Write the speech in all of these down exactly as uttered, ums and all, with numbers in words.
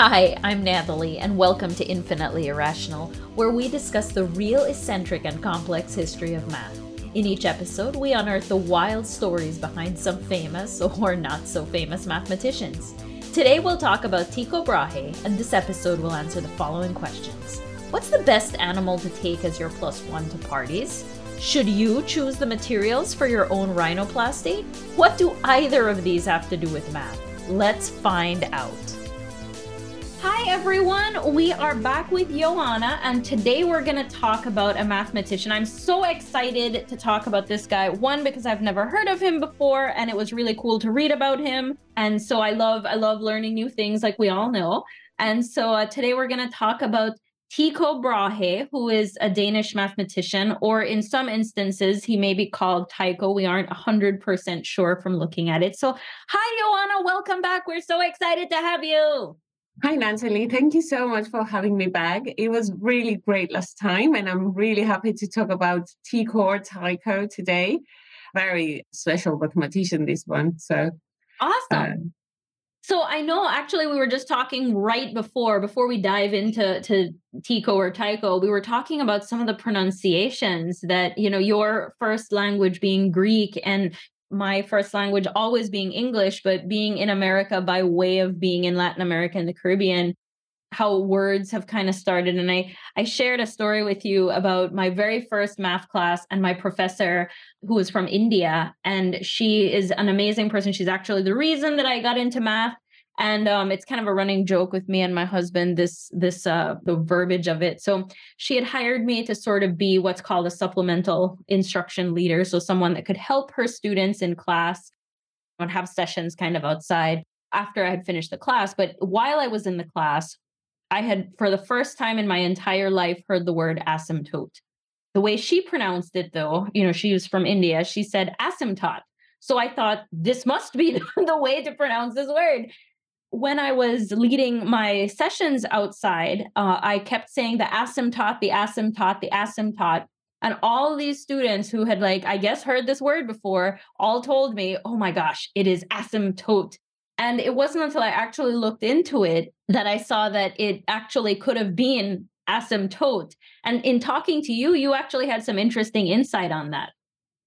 Hi, I'm Natalie, and welcome to Infinitely Irrational, where we discuss the real, eccentric, and complex history of math. In each episode, we unearth the wild stories behind some famous or not so famous mathematicians. Today, we'll talk about Tycho Brahe, and this episode will answer the following questions. What's the best animal to take as your plus one to parties? Should you choose the materials for your own rhinoplasty? What do either of these have to do with math? Let's find out. Hi everyone, we are back with Ioanna, and today we're going to talk about a mathematician. I'm so excited to talk about this guy, one, because I've never heard of him before, and it was really cool to read about him. And so I love I love learning new things, like we all know. And so uh, today we're going to talk about Tycho Brahe, who is a Danish mathematician, or in some instances, he may be called Tycho. We aren't one hundred percent sure from looking at it. So hi Ioanna, welcome back. We're so excited to have you. Hi, Natalie. Thank you so much for having me back. It was really great last time, and I'm really happy to talk about Tycho Tycho today. Very special mathematician, this one. So awesome. Um, so I know, actually, we were just talking right before, before we dive into to Tycho or Tycho, we were talking about some of the pronunciations that, you know, your first language being Greek and my first language always being English, but being in America by way of being in Latin America and the Caribbean, how words have kind of started. And I, I shared a story with you about my very first math class and my professor who was from India. And she is an amazing person. She's actually the reason that I got into math. And um, it's kind of a running joke with me and my husband, this, this uh, the verbiage of it. So she had hired me to sort of be what's called a supplemental instruction leader. So someone that could help her students in class and have sessions kind of outside after I had finished the class. But while I was in the class, I had, for the first time in my entire life, heard the word asymptote. The way she pronounced it, though, you know, she was from India, she said asymptote. So I thought, this must be the way to pronounce this word. When I was leading my sessions outside, uh, I kept saying the asymptote, the asymptote, the asymptote. And all these students who had, like, I guess, heard this word before, all told me, oh my gosh, it is asymptote. And it wasn't until I actually looked into it that I saw that it actually could have been asymptote. And in talking to you, you actually had some interesting insight on that.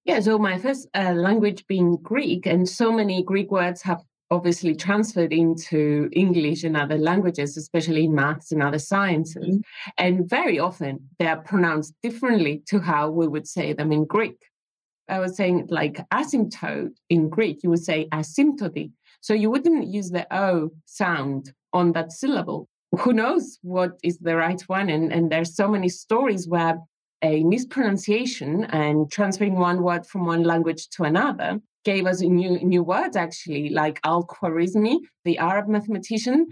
Yeah, so my first uh, language being Greek, and so many Greek words have obviously transferred into English and other languages, especially in maths and other sciences. Mm-hmm. And very often they are pronounced differently to how we would say them in Greek. I was saying, like, asymptote in Greek, you would say asymptote. So you wouldn't use the O sound on that syllable. Who knows what is the right one? And, and there's so many stories where a mispronunciation and transferring one word from one language to another gave us new new words, actually, like Al-Khwarizmi, the Arab mathematician.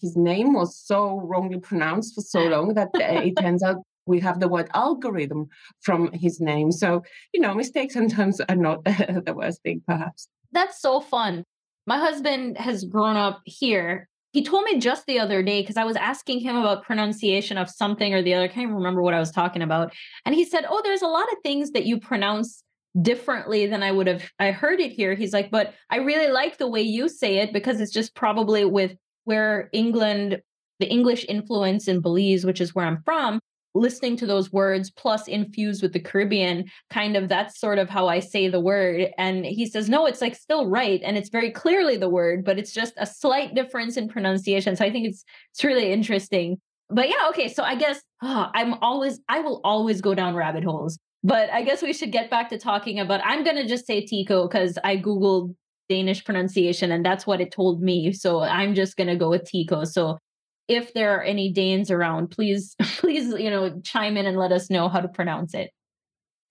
His name was so wrongly pronounced for so long that it turns out we have the word algorithm from his name. So, you know, mistakes sometimes are not the worst thing, perhaps. That's so fun. My husband has grown up here. He told me just the other day, because I was asking him about pronunciation of something or the other. I can't even remember what I was talking about. And he said, oh, there's a lot of things that you pronounce differently than I would have I heard it here. He's like, but I really like the way you say it, because it's just probably with where England, the English influence in Belize, which is where I'm from, listening to those words plus infused with the Caribbean, kind of that's sort of how I say the word. And he says, no, it's like still right. And it's very clearly the word, but it's just a slight difference in pronunciation. So I think it's it's really interesting. But yeah, okay. So I guess oh, I'm always, I will always go down rabbit holes. But I guess we should get back to talking about, I'm going to just say Tycho because I Googled Danish pronunciation and that's what it told me. So I'm just going to go with Tycho. So if there are any Danes around, please, please, you know, chime in and let us know how to pronounce it.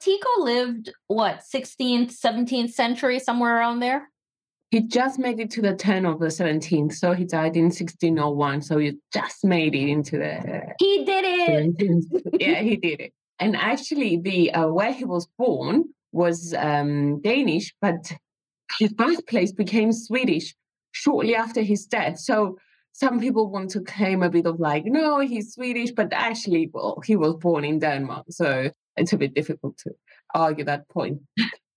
Tycho lived, what, sixteenth, seventeenth century, somewhere around there? He just made it to the turn of the seventeenth. So he died in sixteen oh one. So he just made it into the... Uh, he did it! Yeah, he did it. And actually, the uh, where he was born was um, Danish, but his birthplace became Swedish shortly after his death. So some people want to claim a bit of like, no, he's Swedish, but actually, well, he was born in Denmark. So it's a bit difficult to argue that point.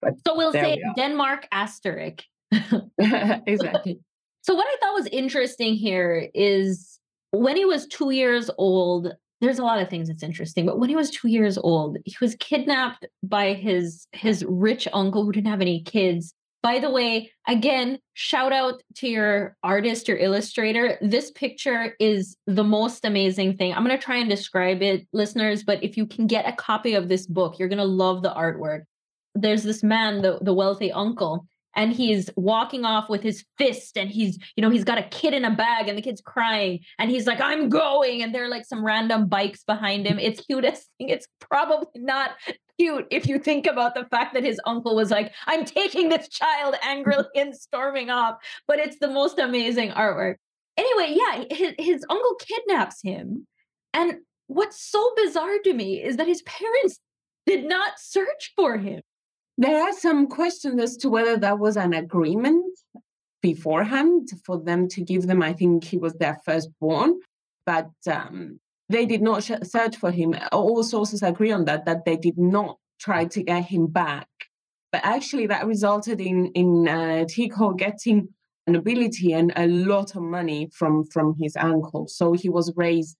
But so we'll say we Denmark asterisk. Exactly. So what I thought was interesting here is When he was two years old, there's a lot of things that's interesting, but when he was two years old, he was kidnapped by his his rich uncle who didn't have any kids. By the way, again, shout out to your artist or illustrator. This picture is the most amazing thing. I'm going to try and describe it, listeners, but if you can get a copy of this book, you're going to love the artwork. There's this man, the, the wealthy uncle, and he's walking off with his fist and he's, you know, he's got a kid in a bag and the kid's crying and he's like, I'm going. And there are like some random bikes behind him. It's cutest thing. It's probably not cute if you think about the fact that his uncle was like, I'm taking this child angrily and storming off. But it's the most amazing artwork. Anyway, yeah, his, his uncle kidnaps him. And what's so bizarre to me is that his parents did not search for him. There are some questions as to whether that was an agreement beforehand for them to give them. I think he was their firstborn, but um, they did not sh- search for him. All sources agree on that, that they did not try to get him back. But actually that resulted in, in uh, Tycho getting nobility and a lot of money from, from his uncle. So he was raised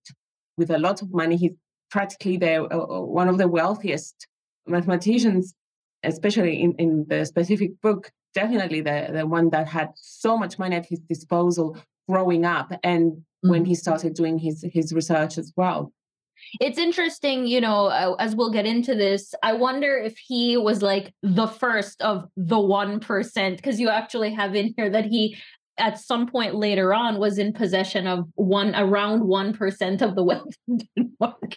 with a lot of money. He's practically the, uh, one of the wealthiest mathematicians, especially in, in the specific book, definitely the, the one that had so much money at his disposal growing up and mm-hmm. when he started doing his, his research as well. It's interesting, you know, uh, as we'll get into this, I wonder if he was like the first of the one percent, because you actually have in here that he, at some point later on, was in possession of one around one percent of the wealth in Denmark.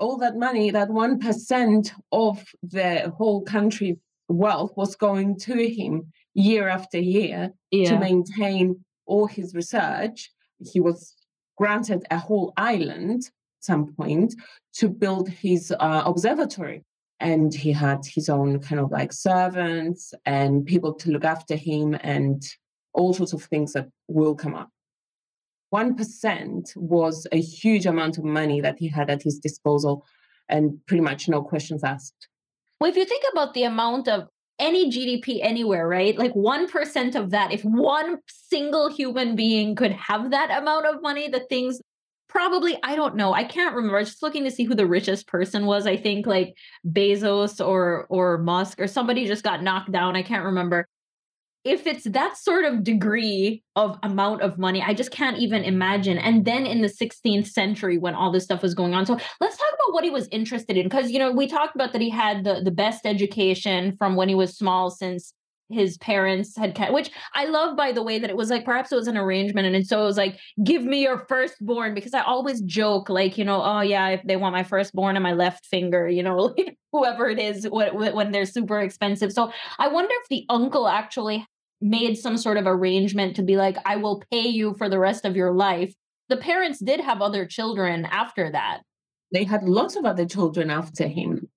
All that money, that one percent of the whole country's wealth was going to him year after year yeah. to maintain all his research. He was granted a whole island at some point to build his uh, observatory. And he had his own kind of like servants and people to look after him and all sorts of things that will come up. one percent was a huge amount of money that he had at his disposal and pretty much no questions asked. Well, if you think about the amount of any G D P anywhere, right? Like one percent of that, if one single human being could have that amount of money, the things probably, I don't know. I can't remember. I was just looking to see who the richest person was. I think like Bezos or, or Musk or somebody just got knocked down. I can't remember. If it's that sort of degree of amount of money, I just can't even imagine. And then in the sixteenth century, when all this stuff was going on. So let's talk about what he was interested in. Because, you know, we talked about that he had the, the best education from when he was small, since his parents had, which I love, by the way, that it was like, perhaps it was an arrangement. And so it was like, give me your firstborn, because I always joke like, you know, oh yeah, if they want my firstborn and my left finger, you know, whoever it is, when they're super expensive. So I wonder if the uncle actually made some sort of arrangement to be like, I will pay you for the rest of your life. The parents did have other children after that. They had lots of other children after him.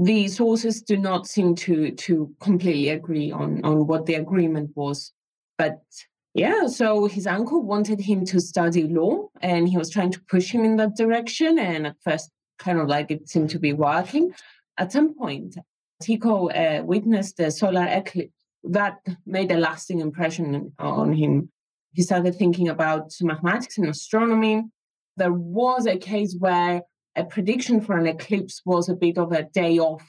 The sources do not seem to to completely agree on, on what the agreement was. But yeah, so his uncle wanted him to study law and he was trying to push him in that direction. And at first, kind of like it seemed to be working. At some point, Tycho uh, witnessed a solar eclipse that made a lasting impression on him. He started thinking about mathematics and astronomy. There was a case where a prediction for an eclipse was a bit of a day off.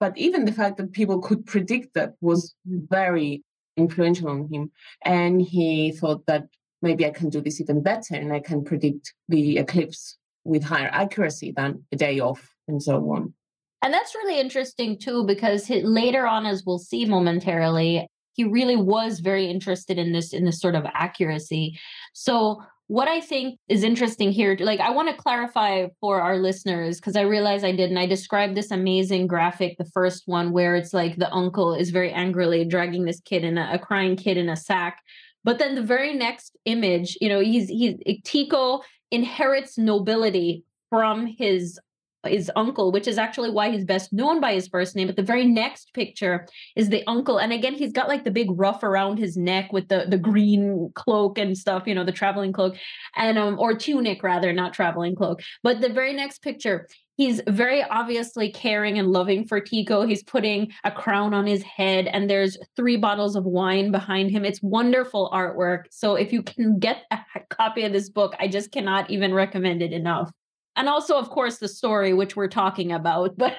But even the fact that people could predict that was very influential on him. And he thought that maybe I can do this even better and I can predict the eclipse with higher accuracy than a day off and so on. And that's really interesting too, because he, later on, as we'll see momentarily, he really was very interested in this, in this sort of accuracy. So what I think is interesting here, like I want to clarify for our listeners, because I realize I didn't. I described this amazing graphic, the first one, where it's like the uncle is very angrily dragging this kid in a, a crying kid in a sack. But then the very next image, you know, he's he's Tycho inherits nobility from his his uncle, which is actually why he's best known by his first name. But the very next picture is the uncle. And again, he's got like the big ruff around his neck with the, the green cloak and stuff, you know, the traveling cloak and um or tunic rather, not traveling cloak. But the very next picture he's very obviously caring and loving for Tycho. He's putting a crown on his head and there's three bottles of wine behind him. It's wonderful artwork. So if you can get a copy of this book, I just cannot even recommend it enough. And also, of course, the story, which we're talking about. But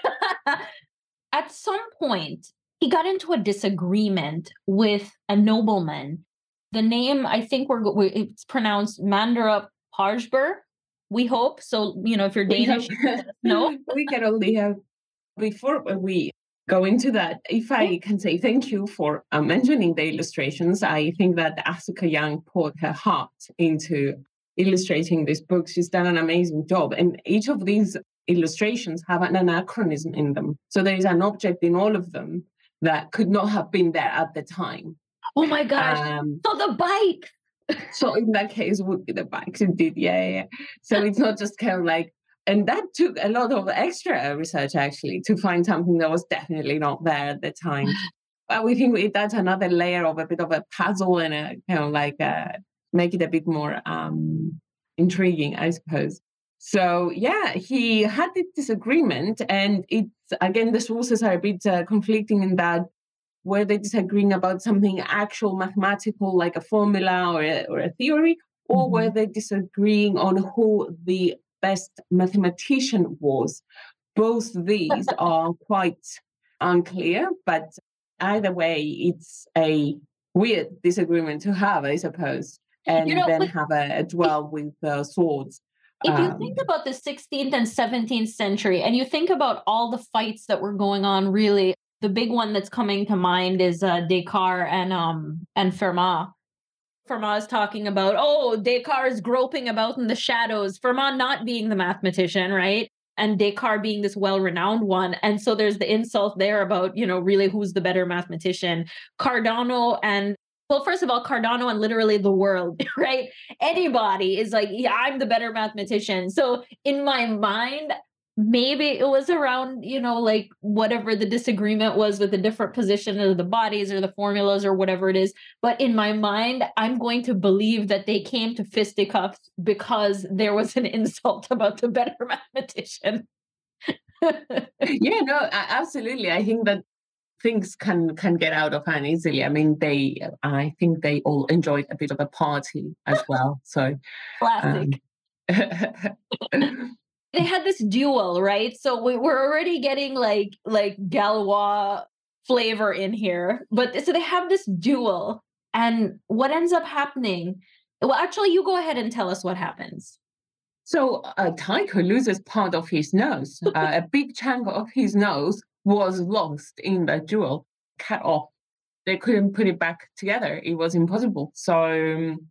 at some point, he got into a disagreement with a nobleman. The name, I think we're it's pronounced Mandarup Parsber, we hope. So, you know, if you're Danish, have, no. We can only have, before we go into that, if I can say thank you for uh, mentioning the illustrations. I think that Asuka Yang poured her heart into illustrating this book. She's done an amazing job. And each of these illustrations have an anachronism in them. So there is an object in all of them that could not have been there at the time. Oh my gosh. Um, so the bike. So in that case, it would be the bikes indeed. Yeah, yeah. So it's not just kind of like, and that took a lot of extra research actually to find something that was definitely not there at the time. But we think that's another layer of a bit of a puzzle and a kind of like a, make it a bit more um, intriguing, I suppose. So yeah, he had this disagreement, and it's again the sources are a bit uh, conflicting in that. Were they disagreeing about something actual mathematical, like a formula or a, or a theory, or mm-hmm. were they disagreeing on who the best mathematician was? Both these are quite unclear, but either way, it's a weird disagreement to have, I suppose, and you know, then have a, a dwell with uh, swords. If you think about the sixteenth and seventeenth century, and you think about all the fights that were going on, really, the big one that's coming to mind is uh, Descartes and um and Fermat. Fermat is talking about, oh, Descartes is groping about in the shadows. Fermat not being the mathematician, right? And Descartes being this well-renowned one. And so there's the insult there about, you know, really who's the better mathematician. Cardano and, well, first of all, Cardano and literally the world, right? Anybody is like, yeah, I'm the better mathematician. So in my mind, maybe it was around, you know, like whatever the disagreement was with the different position of the bodies or the formulas or whatever it is. But in my mind, I'm going to believe that they came to fisticuffs because there was an insult about the better mathematician. Yeah, no, absolutely. I think that things can, can get out of hand easily. I mean, they, I think they all enjoyed a bit of a party as well. So classic. Um, they had this duel, right? So we were already getting like, like Galois flavor in here, but so they have this duel, and what ends up happening? Well, actually, you go ahead and tell us what happens. So uh, Tycho loses part of his nose. Uh, a big chunk of his nose was lost in the duel, cut off. They couldn't put it back together. It was impossible. So um,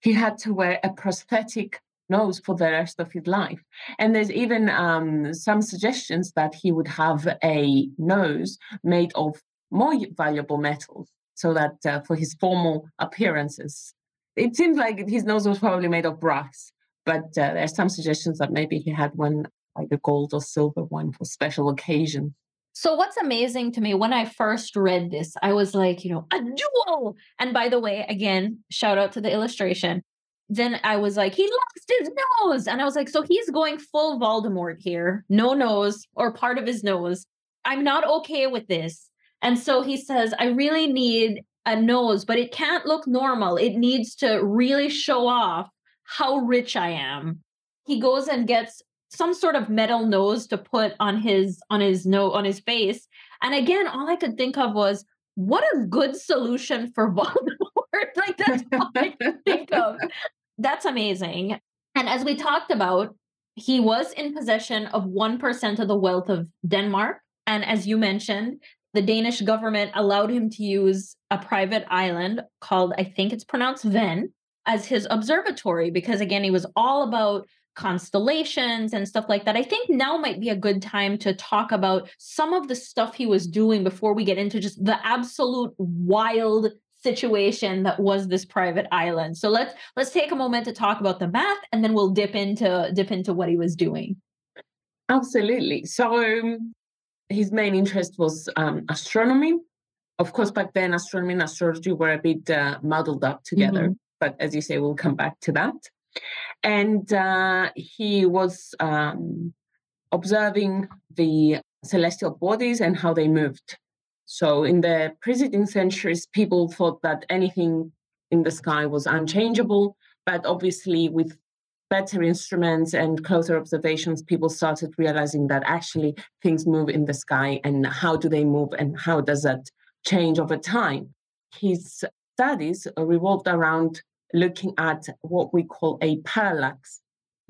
he had to wear a prosthetic nose for the rest of his life. And there's even um, some suggestions that he would have a nose made of more valuable metals so that uh, for his formal appearances. It seems like his nose was probably made of brass, but uh, there's some suggestions that maybe he had one, like a gold or silver one for special occasions. So what's amazing to me, when I first read this, I was like, you know, a duel. And by the way, again, shout out to the illustration. Then I was like, he lost his nose. And I was like, so he's going full Voldemort here. No nose or part of his nose. I'm not okay with this. And so he says, I really need a nose, but it can't look normal. It needs to really show off how rich I am. He goes and gets some sort of metal nose to put on his on his nose on his face. And again, all I could think of was, what a good solution for Voldemort. Like that's all I could think of. That's amazing. And as we talked about, he was in possession of one percent of the wealth of Denmark. And as you mentioned, the Danish government allowed him to use a private island called, I think it's pronounced Hven, as his observatory, because again, he was all about constellations and stuff like that. I think now might be a good time to talk about some of the stuff he was doing before we get into just the absolute wild situation that was this private island. So let's let's take a moment to talk about the math, and then we'll dip into dip into what he was doing. Absolutely. So um, his main interest was um, astronomy. Of course, back then astronomy and astrology were a bit uh, muddled up together. Mm-hmm. But as you say, we'll come back to that. And uh, he was um, observing the celestial bodies and how they moved. So in the preceding centuries, people thought that anything in the sky was unchangeable, but obviously with better instruments and closer observations, people started realizing that actually things move in the sky, and how do they move and how does that change over time. His studies revolved around looking at what we call a parallax.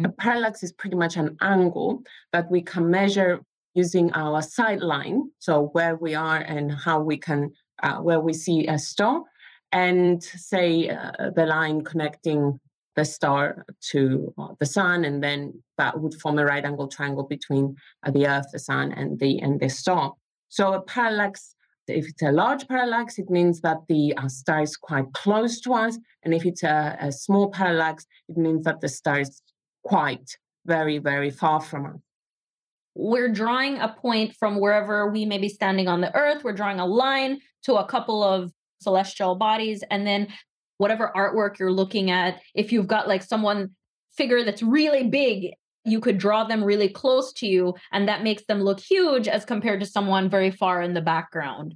A parallax is pretty much an angle that we can measure using our sideline, so where we are and how we can, uh, where we see a star, and say uh, the line connecting the star to uh, the sun, and then that would form a right angle triangle between uh, the Earth, the sun, and the and the star. So a parallax, if it's a large parallax, it means that the uh, star is quite close to us. And if it's a, a small parallax, it means that the star is quite very, very far from us. We're drawing a point from wherever we may be standing on the Earth. We're drawing a line to a couple of celestial bodies. And then whatever artwork you're looking at, if you've got like someone figure that's really big, you could draw them really close to you, and that makes them look huge as compared to someone very far in the background.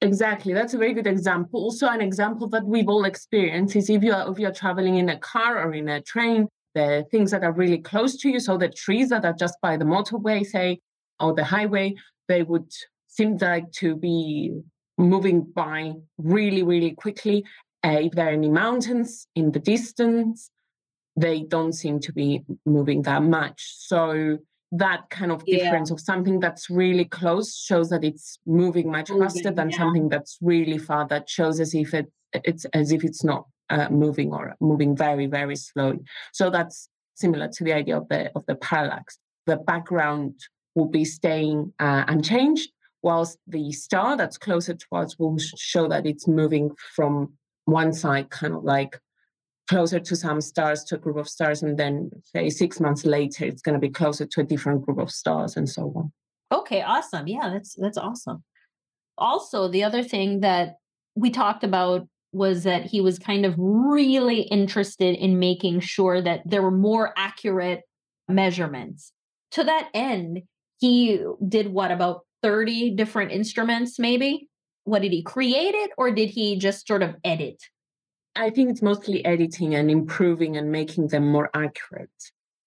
Exactly. That's a very good example. Also, an example that we've all experienced is if you're, if you're traveling in a car or in a train, the things that are really close to you, so the trees that are just by the motorway, say, or the highway, they would seem like to be moving by really, really quickly. Uh, if there are any mountains in the distance, they don't seem to be moving that much. So that kind of yeah. difference of something that's really close shows that it's moving much moving, faster than yeah. something that's really far, that shows as if it, it's as if it's not uh, moving or moving very, very slowly. So that's similar to the idea of the of the parallax. The background will be staying uh, unchanged, whilst the star that's closer to us will show that it's moving from one side, kind of like closer to some stars, to a group of stars, and then say six months later, it's going to be closer to a different group of stars and so on. Okay, awesome. Yeah, that's that's awesome. Also, the other thing that we talked about was that he was kind of really interested in making sure that there were more accurate measurements. To that end, he did what, about thirty different instruments maybe? What, did he create it or did he just sort of edit? I think it's mostly editing and improving and making them more accurate.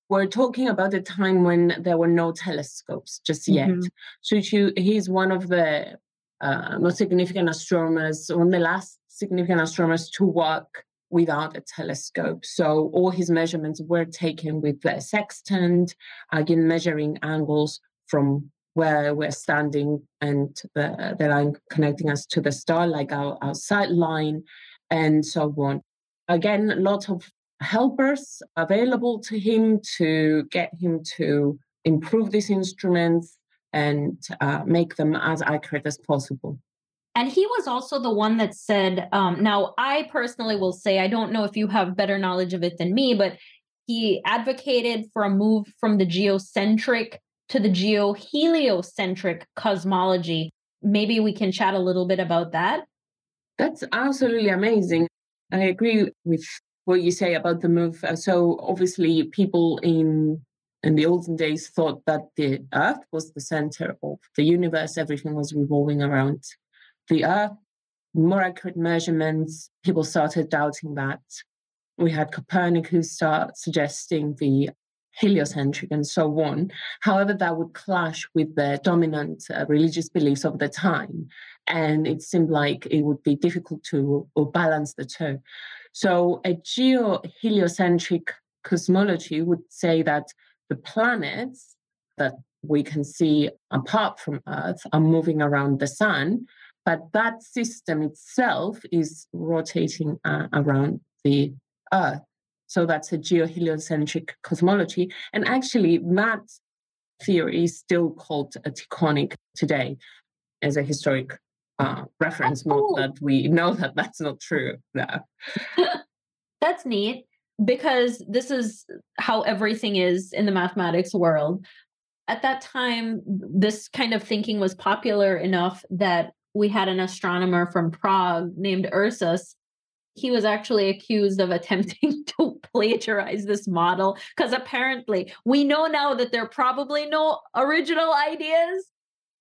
We're talking about a time when there were no telescopes just yet. Mm-hmm. So you, he's one of the uh, most significant astronomers, one of the last significant astronomers to work without a telescope. So all his measurements were taken with a sextant, again measuring angles from where we're standing and the, the line connecting us to the star, like our, our sight line, and so on. Again, a lot of helpers available to him to get him to improve these instruments and uh, make them as accurate as possible. And he was also the one that said, um, now I personally will say, I don't know if you have better knowledge of it than me, but he advocated for a move from the geocentric to the geoheliocentric cosmology. Maybe we can chat a little bit about that. That's absolutely amazing. I agree with what you say about the move. So obviously people in, in the olden days thought that the Earth was the center of the universe. Everything was revolving around the Earth. More accurate measurements, people started doubting that. We had Copernicus start suggesting the heliocentric and so on. However, that would clash with the dominant uh, religious beliefs of the time. And it seemed like it would be difficult to or balance the two. So a geoheliocentric cosmology would say that the planets that we can see apart from Earth are moving around the sun, but that system itself is rotating uh, around the Earth. So that's a geoheliocentric cosmology. And actually, that theory is still called a taconic today as a historic uh, reference, not cool. that we know that that's not true. No. That's neat, because this is how everything is in the mathematics world. At that time, this kind of thinking was popular enough that we had an astronomer from Prague named Ursus. He was actually accused of attempting to plagiarized this model, because apparently we know now that there are probably no original ideas.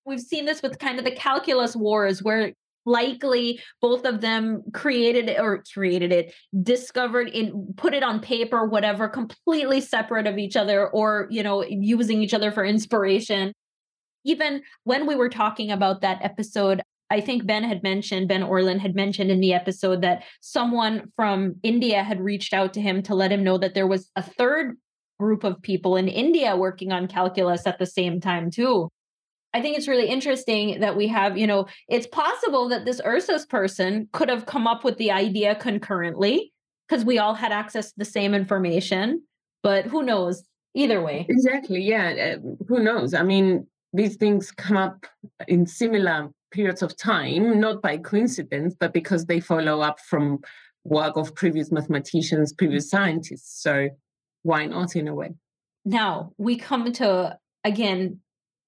We've seen this with kind of the calculus wars, where likely both of them created it or created it, discovered it, put it on paper, whatever, completely separate of each other, or, you know, using each other for inspiration. Even when we were talking about that episode, I think Ben had mentioned, Ben Orland had mentioned in the episode that someone from India had reached out to him to let him know that there was a third group of people in India working on calculus at the same time too. I think it's really interesting that we have, you know, it's possible that this Ursus person could have come up with the idea concurrently because we all had access to the same information, but who knows either way. Exactly. Yeah. Uh, who knows? I mean, these things come up in similar periods of time, not by coincidence, but because they follow up from work of previous mathematicians, previous scientists. So why not in a way? Now we come to, again,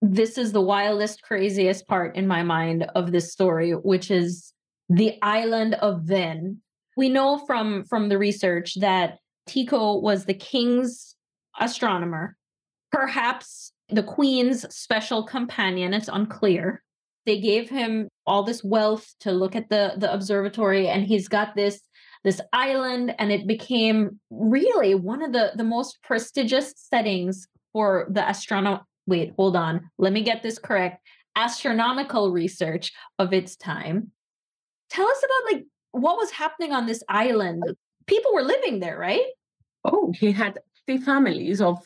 this is the wildest, craziest part in my mind of this story, which is the island of Hven. We know from, from the research that Tycho was the king's astronomer, perhaps the queen's special companion. It's unclear. They gave him all this wealth to look at the, the observatory, and he's got this, this island, and it became really one of the, the most prestigious settings for the astronomer. Wait, hold on. Let me get this correct. Astronomical research of its time. Tell us about like what was happening on this island. People were living there, right? Oh, he had the families of,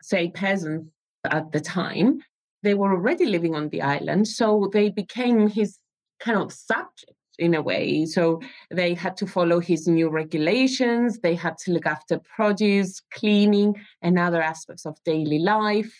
say, peasants at the time. They were already living on the island, so they became his kind of subjects in a way. So they had to follow his new regulations. They had to look after produce, cleaning, and other aspects of daily life.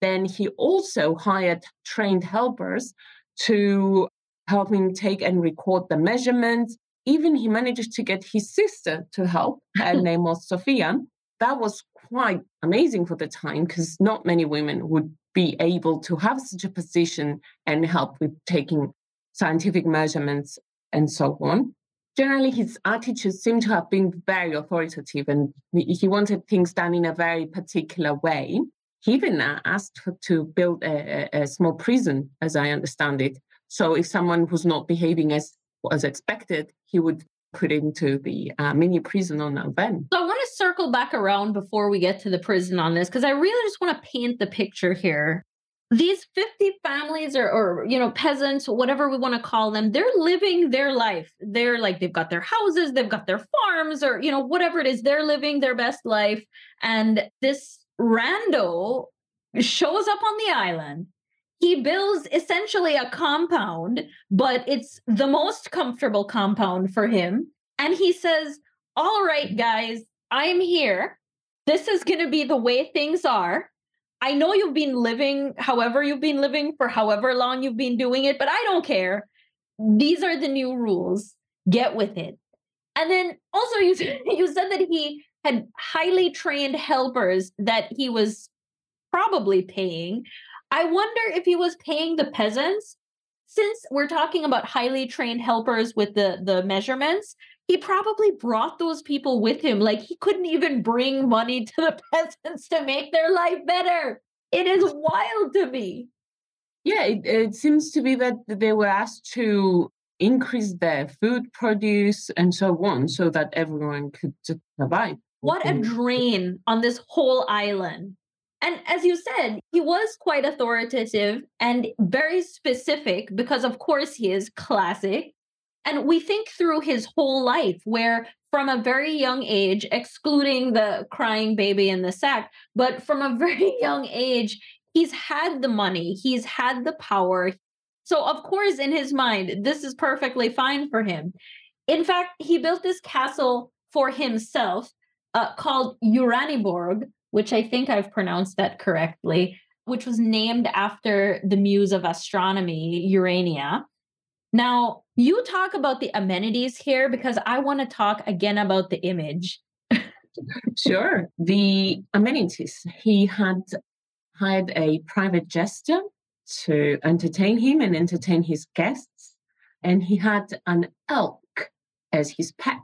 Then he also hired trained helpers to help him take and record the measurements. Even he managed to get his sister to help, her name was Sophia. That was quite amazing for the time because not many women would be able to have such a position and help with taking scientific measurements and so on. Generally, his attitudes seem to have been very authoritative and he wanted things done in a very particular way. He even asked her to build a, a small prison, as I understand it. So if someone was not behaving as as expected, he would put into the uh, mini prison on Hven. So I want to circle back around before we get to the prison on this, because I really just want to paint the picture here. These fifty families or, or, you know, peasants, whatever we want to call them, they're living their life. They're like, they've got their houses, they've got their farms or, you know, whatever it is, they're living their best life. And this rando shows up on the island. He builds essentially a compound, but it's the most comfortable compound for him. And he says, all right, guys, I'm here. This is going to be the way things are. I know you've been living however you've been living for however long you've been doing it, but I don't care. These are the new rules. Get with it. And then also you, you said that he had highly trained helpers that he was probably paying. I wonder if he was paying the peasants. Since we're talking about highly trained helpers with the, the measurements, he probably brought those people with him. Like he couldn't even bring money to the peasants to make their life better. It is wild to me. Yeah, it, it seems to be that they were asked to increase their food produce and so on so that everyone could survive. What a drain on this whole island. And as you said, he was quite authoritative and very specific because, of course, he is classic. And we think through his whole life where from a very young age, excluding the crying baby in the sack, but from a very young age, he's had the money, he's had the power. So, of course, in his mind, this is perfectly fine for him. In fact, he built this castle for himself. Uh, called Uraniborg, which I think I've pronounced that correctly, which was named after the muse of astronomy, Urania. Now, you talk about the amenities here because I want to talk again about the image. Sure. The amenities. He had hired a private jester to entertain him and entertain his guests, and he had an elk as his pet.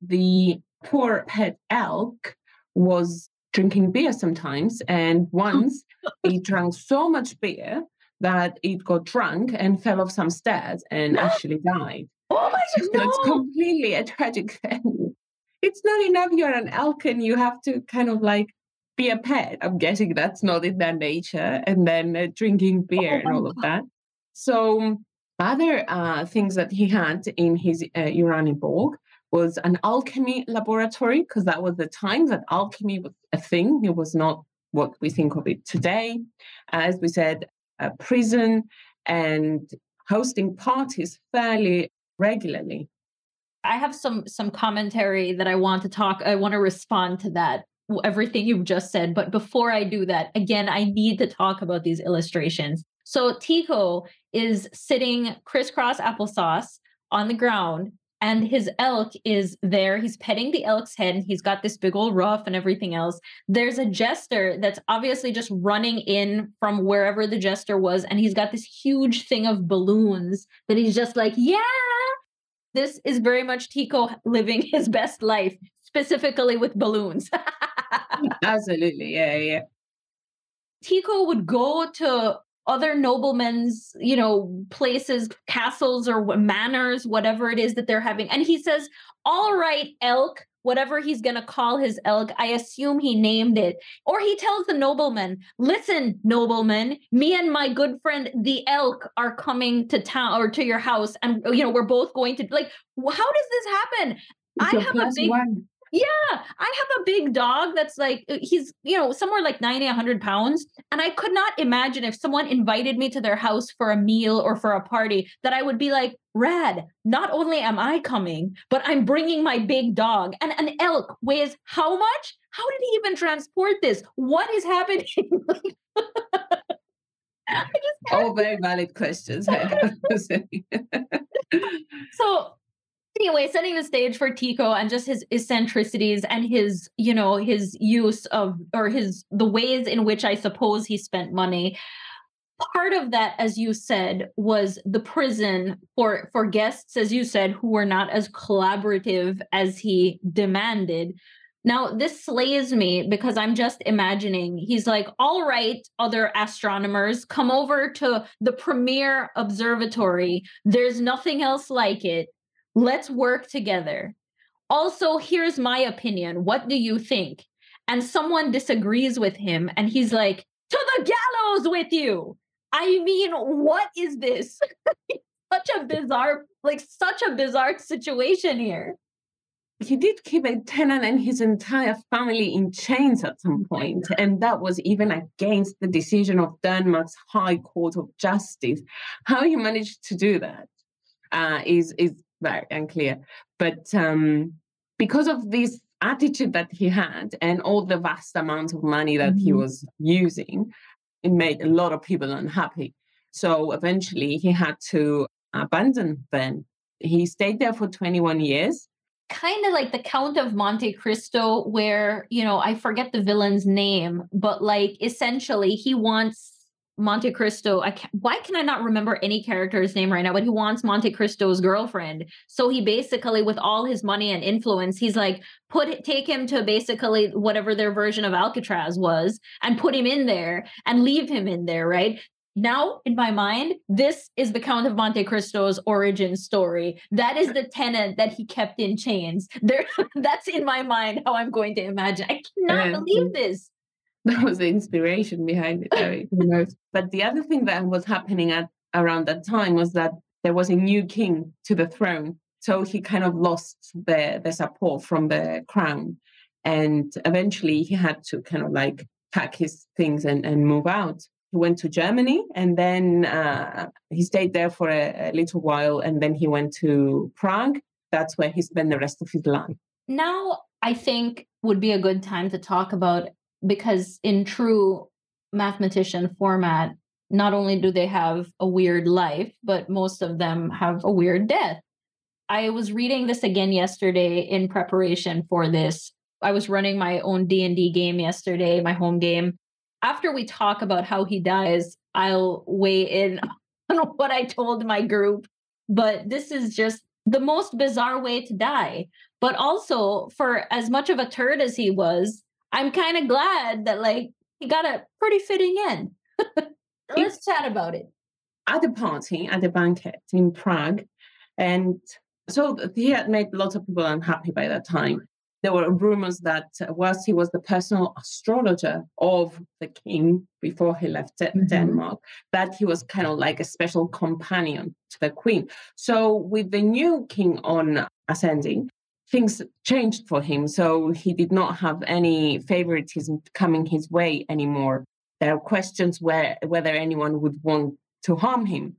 The poor pet elk was drinking beer sometimes. And once he drank so much beer that it got drunk and fell off some stairs and no. actually died. Oh my so God! It's completely a tragic thing. It's not enough you're an elk and you have to kind of like be a pet. I'm guessing that's not in their nature. And then uh, drinking beer oh and all God. Of that. So other uh, things that he had in his uh, Uraniborg was an alchemy laboratory, because that was the time that alchemy was a thing. It was not what we think of it today. As we said, a prison and hosting parties fairly regularly. I have some some commentary that I want to talk. I want to respond to that, everything you've just said. But before I do that, again, I need to talk about these illustrations. So Tycho is sitting crisscross applesauce on the ground, and his elk is there. He's petting the elk's head, and he's got this big old ruff and everything else. There's a jester that's obviously just running in from wherever the jester was, and he's got this huge thing of balloons that he's just like, yeah! This is very much Tycho living his best life, specifically with balloons. Absolutely, yeah, yeah. Tycho would go to other noblemen's, you know, places, castles or manors, whatever it is that they're having. And he says, all right, elk, whatever he's going to call his elk, I assume he named it. Or he tells the nobleman, listen, nobleman, me and my good friend, the elk, are coming to town or to your house. And, you know, we're both going to, like, how does this happen? It's I a have a big... One. Yeah, I have a big dog that's like, he's, you know, somewhere like ninety, one hundred pounds. And I could not imagine if someone invited me to their house for a meal or for a party that I would be like, rad, not only am I coming, but I'm bringing my big dog. And an elk weighs how much? How did he even transport this? What is happening? I just All very valid questions. I have to say. So... Anyway, setting the stage for Tycho and just his eccentricities and his, you know, his use of, or his, the ways in which I suppose he spent money. Part of that, as you said, was the prison for, for guests, as you said, who were not as collaborative as he demanded. Now, this slays me because I'm just imagining. He's like, all right, other astronomers, come over to the premier observatory. There's nothing else like it. Let's work together. Also, here's my opinion. What do you think? And someone disagrees with him, and he's like, to the gallows with you. I mean, what is this? Such a bizarre, like such a bizarre situation here. He did keep a tenant and his entire family in chains at some point, and that was even against the decision of Denmark's High Court of Justice. How he managed to do that uh, is is very unclear. But um, because of this attitude that he had and all the vast amounts of money that mm-hmm. he was using, it made a lot of people unhappy. So eventually he had to abandon Hven. He stayed there for twenty-one years. Kind of like the Count of Monte Cristo, where, you know, I forget the villain's name, but like essentially he wants Monte Cristo, I can't, why can I not remember any character's name right now? But he wants Monte Cristo's girlfriend. So he basically, with all his money and influence, he's like, put it, take him to basically whatever their version of Alcatraz was and put him in there and leave him in there, right? Now, in my mind, this is the Count of Monte Cristo's origin story. That is the tenant that he kept in chains. There, that's in my mind how I'm going to imagine. I cannot um, believe this. That was the inspiration behind it. Though, who knows? But the other thing that was happening at around that time was that there was a new king to the throne. So he kind of lost the, the support from the crown. And eventually he had to kind of like pack his things and, and move out. He went to Germany and then uh, he stayed there for a, a little while. And then he went to Prague. That's where he spent the rest of his life. Now, I think would be a good time to talk about, because in true mathematician format, not only do they have a weird life, but most of them have a weird death. I was reading this again yesterday in preparation for this. I was running my own D and D game yesterday, my home game. After we talk about how he dies, I'll weigh in on what I told my group. But this is just the most bizarre way to die. But also, for as much of a turd as he was, I'm kind of glad that, like, he got a pretty fitting end. Let's chat about it. At a party, at a banquet in Prague. And so he had made lots of people unhappy by that time. There were rumors that whilst he was the personal astrologer of the king before he left mm-hmm. Denmark, that he was kind of like a special companion to the queen. So with the new king on ascending, things changed for him. So he did not have any favoritism coming his way anymore. There are questions where, whether anyone would want to harm him.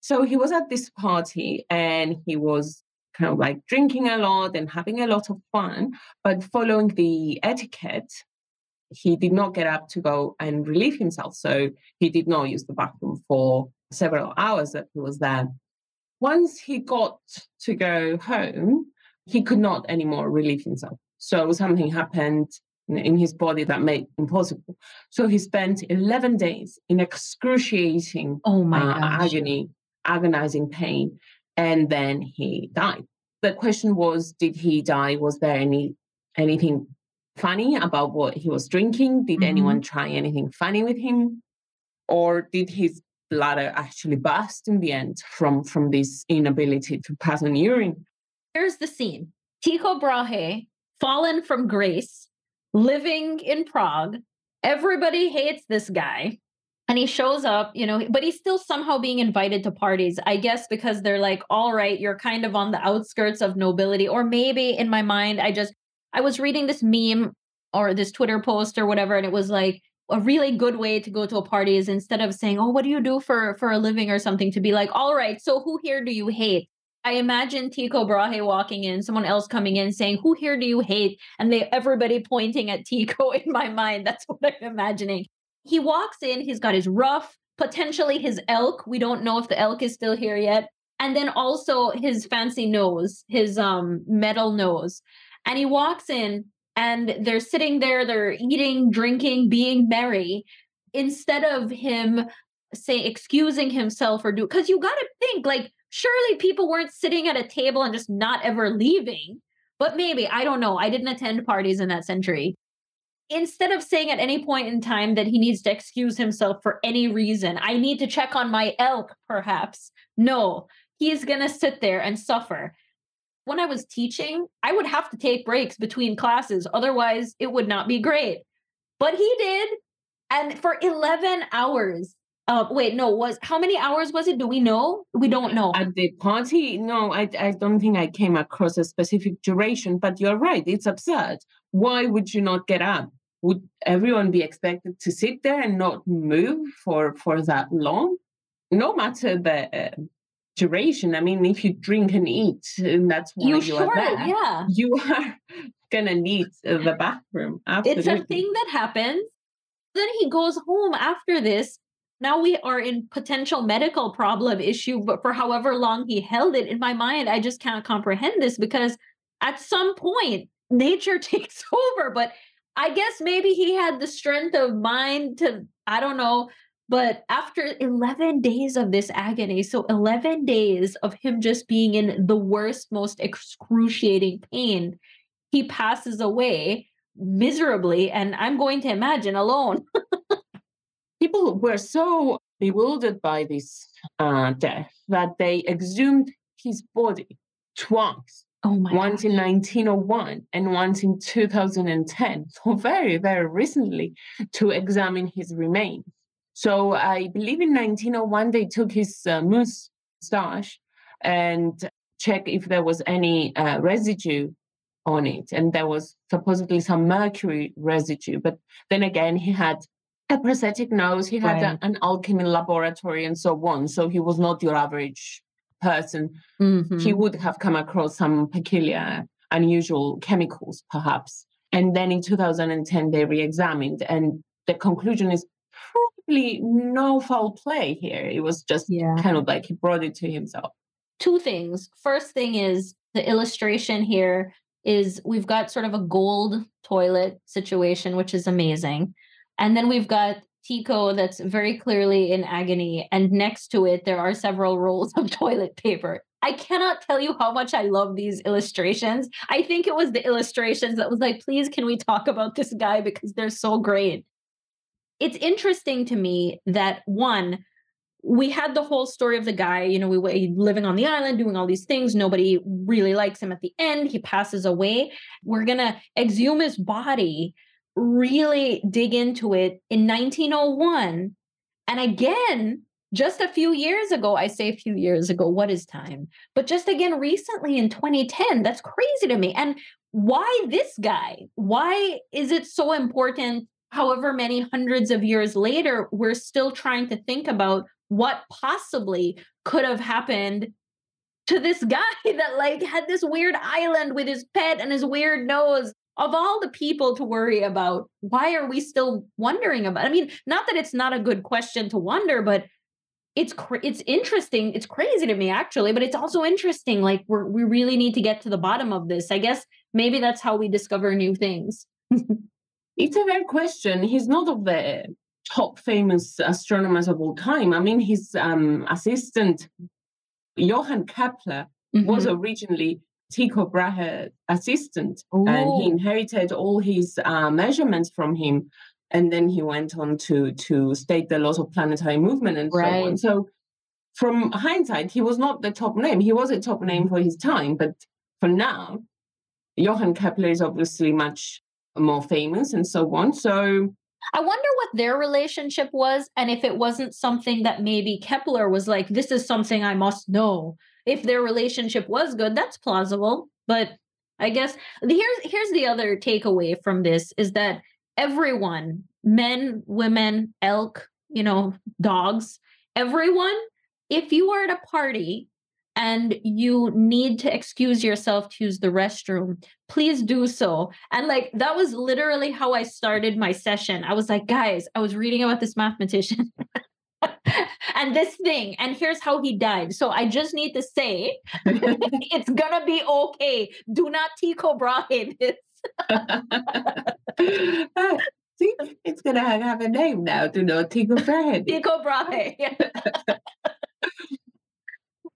So he was at this party and he was kind of like drinking a lot and having a lot of fun, but following the etiquette, he did not get up to go and relieve himself. So he did not use the bathroom for several hours that he was there. Once he got to go home, he could not anymore relieve himself. So something happened in his body that made it impossible. So he spent eleven days in excruciating oh my uh, agony, agonizing pain, and then he died. The question was, did he die? Was there any anything funny about what he was drinking? Did mm-hmm. anyone try anything funny with him? Or did his bladder actually burst in the end from, from this inability to pass on urine? Here's the scene. Tycho Brahe, fallen from grace, living in Prague. Everybody hates this guy. And he shows up, you know, but he's still somehow being invited to parties, I guess, because they're like, all right, you're kind of on the outskirts of nobility. Or maybe in my mind, I just, I was reading this meme or this Twitter post or whatever, and it was like, a really good way to go to a party is instead of saying, oh, what do you do for, for a living or something, to be like, all right, so who here do you hate? I imagine Tycho Brahe walking in, someone else coming in saying, who here do you hate? And they everybody pointing at Tycho in my mind. That's what I'm imagining. He walks in, he's got his ruff, potentially his elk. We don't know if the elk is still here yet. And then also his fancy nose, his um, metal nose. And he walks in and they're sitting there, they're eating, drinking, being merry. Instead of him, say, excusing himself or do, because you got to think, like, surely people weren't sitting at a table and just not ever leaving. But maybe, I don't know. I didn't attend parties in that century. Instead of saying at any point in time that he needs to excuse himself for any reason, I need to check on my elk, perhaps. No, he is going to sit there and suffer. When I was teaching, I would have to take breaks between classes. Otherwise, it would not be great. But he did. And for eleven hours. Uh, wait, no, was how many hours was it? Do we know? We don't know. At the party? No, I, I don't think I came across a specific duration. But you're right. It's absurd. Why would you not get up? Would everyone be expected to sit there and not move for, for that long? No matter the uh, duration. I mean, if you drink and eat, and that's why you, you sure, are there, yeah. you are going to need the bathroom. Absolutely. It's a thing that happens. Then he goes home after this. Now we are in potential medical problem issue, but for however long he held it, in my mind, I just can't comprehend this, because at some point, nature takes over. But I guess maybe he had the strength of mind to, I don't know. But after eleven days of this agony, so eleven days of him just being in the worst, most excruciating pain, he passes away miserably. And I'm going to imagine alone. People were so bewildered by this uh, death that they exhumed his body twice. Oh my once gosh. In nineteen oh one and once in two thousand ten, so very, very recently, to examine his remains. So I believe in nineteen oh one, they took his uh, moustache and checked if there was any uh, residue on it. And there was supposedly some mercury residue. But then again, he had a prosthetic nose. He had right. a, an alchemy laboratory and so on. So he was not your average person, mm-hmm. he would have come across some peculiar, unusual chemicals, perhaps. And then in two thousand ten, they re-examined, and the conclusion is probably no foul play here. It was just yeah. kind of like he brought it to himself. Two things. First thing is the illustration here is we've got sort of a gold toilet situation, which is amazing. And then we've got Tycho that's very clearly in agony, and next to it there are several rolls of toilet paper. I cannot tell you how much I love these illustrations. I think it was the illustrations that was like, please, can we talk about this guy because they're so great. It's interesting to me that, one, we had the whole story of the guy, you know, we were living on the island, doing all these things. Nobody really likes him at the end. He passes away. We're going to exhume his body, really dig into it in nineteen oh one. And again, just a few years ago, I say a few years ago, what is time? But just again, recently in twenty ten, that's crazy to me. And why this guy? Why is it so important? However many hundreds of years later, we're still trying to think about what possibly could have happened to this guy that like had this weird island with his pet and his weird nose. Of all the people to worry about, why are we still wondering about? I mean, not that it's not a good question to wonder, but it's cra- it's interesting. It's crazy to me, actually, but it's also interesting. Like we we really need to get to the bottom of this. I guess maybe that's how we discover new things. It's a fair question. He's not of the top famous astronomers of all time. I mean, his um, assistant, Johannes Kepler, mm-hmm. was originally Tycho Brahe's assistant. Ooh. And he inherited all his uh, measurements from him. And then he went on to, to state the laws of planetary movement and right. so on. So from hindsight, he was not the top name. He was a top name for his time. But for now, Johannes Kepler is obviously much more famous and so on. So I wonder what their relationship was and if it wasn't something that maybe Kepler was like, this is something I must know. If their relationship was good, that's plausible. But I guess here's here's the other takeaway from this is that everyone, men, women, elk, you know, dogs, everyone, if you are at a party and you need to excuse yourself to use the restroom, please do so. And like, that was literally how I started my session. I was like, guys, I was reading about this mathematician and this thing, and here's how he died. So I just need to say, it's gonna be okay. Do not Tycho Brahe this. Oh, see, it's gonna have a name now. Do not Tycho Brahe. Tycho Brahe.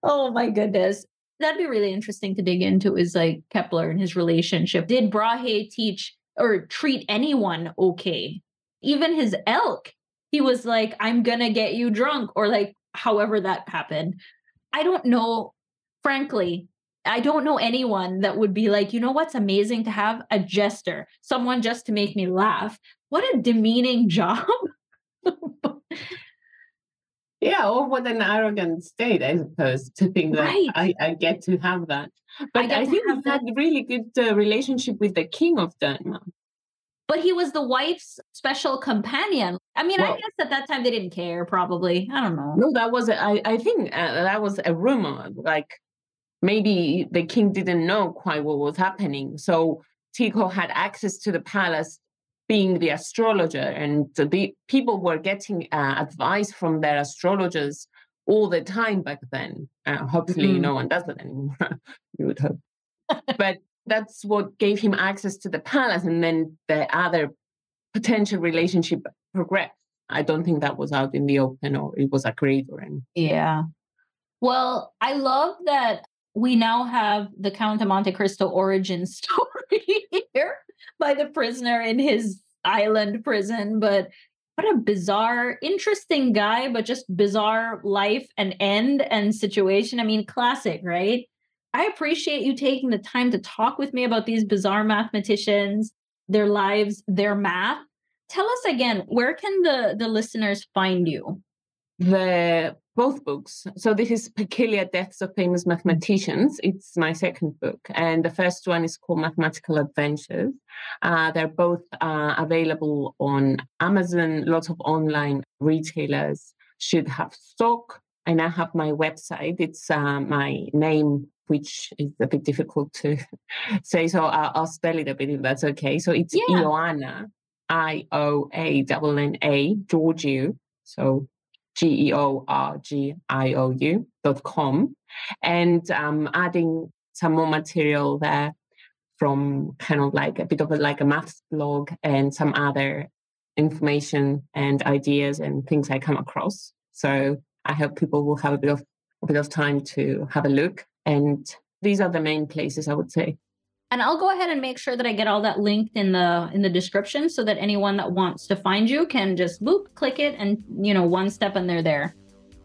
Oh, my goodness. That'd be really interesting to dig into is like Kepler and his relationship. Did Brahe teach or treat anyone okay? Even his elk, he was like, I'm going to get you drunk, or like however that happened. I don't know. Frankly, I don't know anyone that would be like, you know what's amazing to have? A jester, someone just to make me laugh. What a demeaning job. Yeah, or what an arrogant state, I suppose, to think that right. I, I get to have that. But I, I think he had a really good uh, relationship with the king of Denmark. But he was the wife's special companion. I mean, well, I guess at that time they didn't care, probably. I don't know. No, that was, a, I, I think uh, that was a rumor. Like, maybe the king didn't know quite what was happening. So Tycho had access to the palace, being the astrologer, and the people were getting uh, advice from their astrologers all the time back then. Uh, hopefully, mm-hmm. no one does that anymore, you would hope. But that's what gave him access to the palace, and then the other potential relationship progressed. I don't think that was out in the open, or it was agreed or anything. Yeah. Well, I love that we now have the Count of Monte Cristo origin story here by the prisoner in his island prison. But what a bizarre, interesting guy, but just bizarre life and end and situation. I mean, classic, right? I appreciate you taking the time to talk with me about these bizarre mathematicians, their lives, their math. Tell us again, where can the, the listeners find you? The both books. So this is Peculiar Deaths of Famous Mathematicians. It's my second book, and the first one is called Mathematical Adventures. Uh, they're both uh, available on Amazon. Lots of online retailers should have stock. And I have my website. It's uh, my name, which is a bit difficult to say, so I'll, I'll spell it a bit if that's okay. So it's yeah. Ioanna, I O A N N A, Georgiou. So G-E-O-R-G-I-O-U dot com. And um, adding some more material there from kind of like a bit of a, like a maths blog and some other information and ideas and things I come across. So I hope people will have a bit of a bit of time to have a look. And these are the main places I would say. And I'll go ahead and make sure that I get all that linked in the in the description so that anyone that wants to find you can just boop, click it, and, you know, one step and they're there.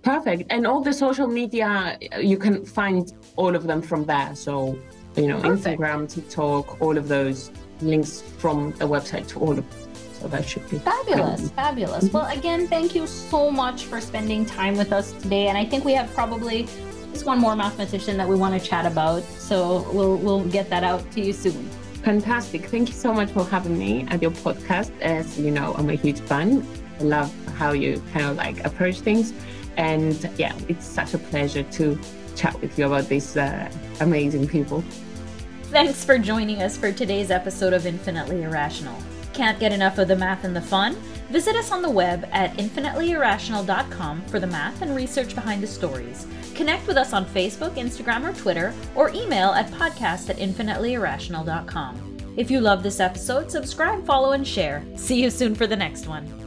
Perfect. And all the social media, you can find all of them from there. So, you know, Perfect. Instagram, TikTok, all of those links from the website to all of them. So that should be fabulous. Fun. Fabulous. Mm-hmm. Well, again, thank you so much for spending time with us today. And I think we have probably just one more mathematician that we want to chat about. So we'll we'll get that out to you soon. Fantastic. Thank you so much for having me at your podcast. As you know, I'm a huge fan. I love how you kind of like approach things. And yeah, it's such a pleasure to chat with you about these uh, amazing people. Thanks for joining us for today's episode of Infinitely Irrational. Can't get enough of the math and the fun? Visit us on the web at infinitely irrational dot com for the math and research behind the stories. Connect with us on Facebook, Instagram, or Twitter, or email at podcast at infinitely irrational dot com. If you love this episode, subscribe, follow, and share. See you soon for the next one.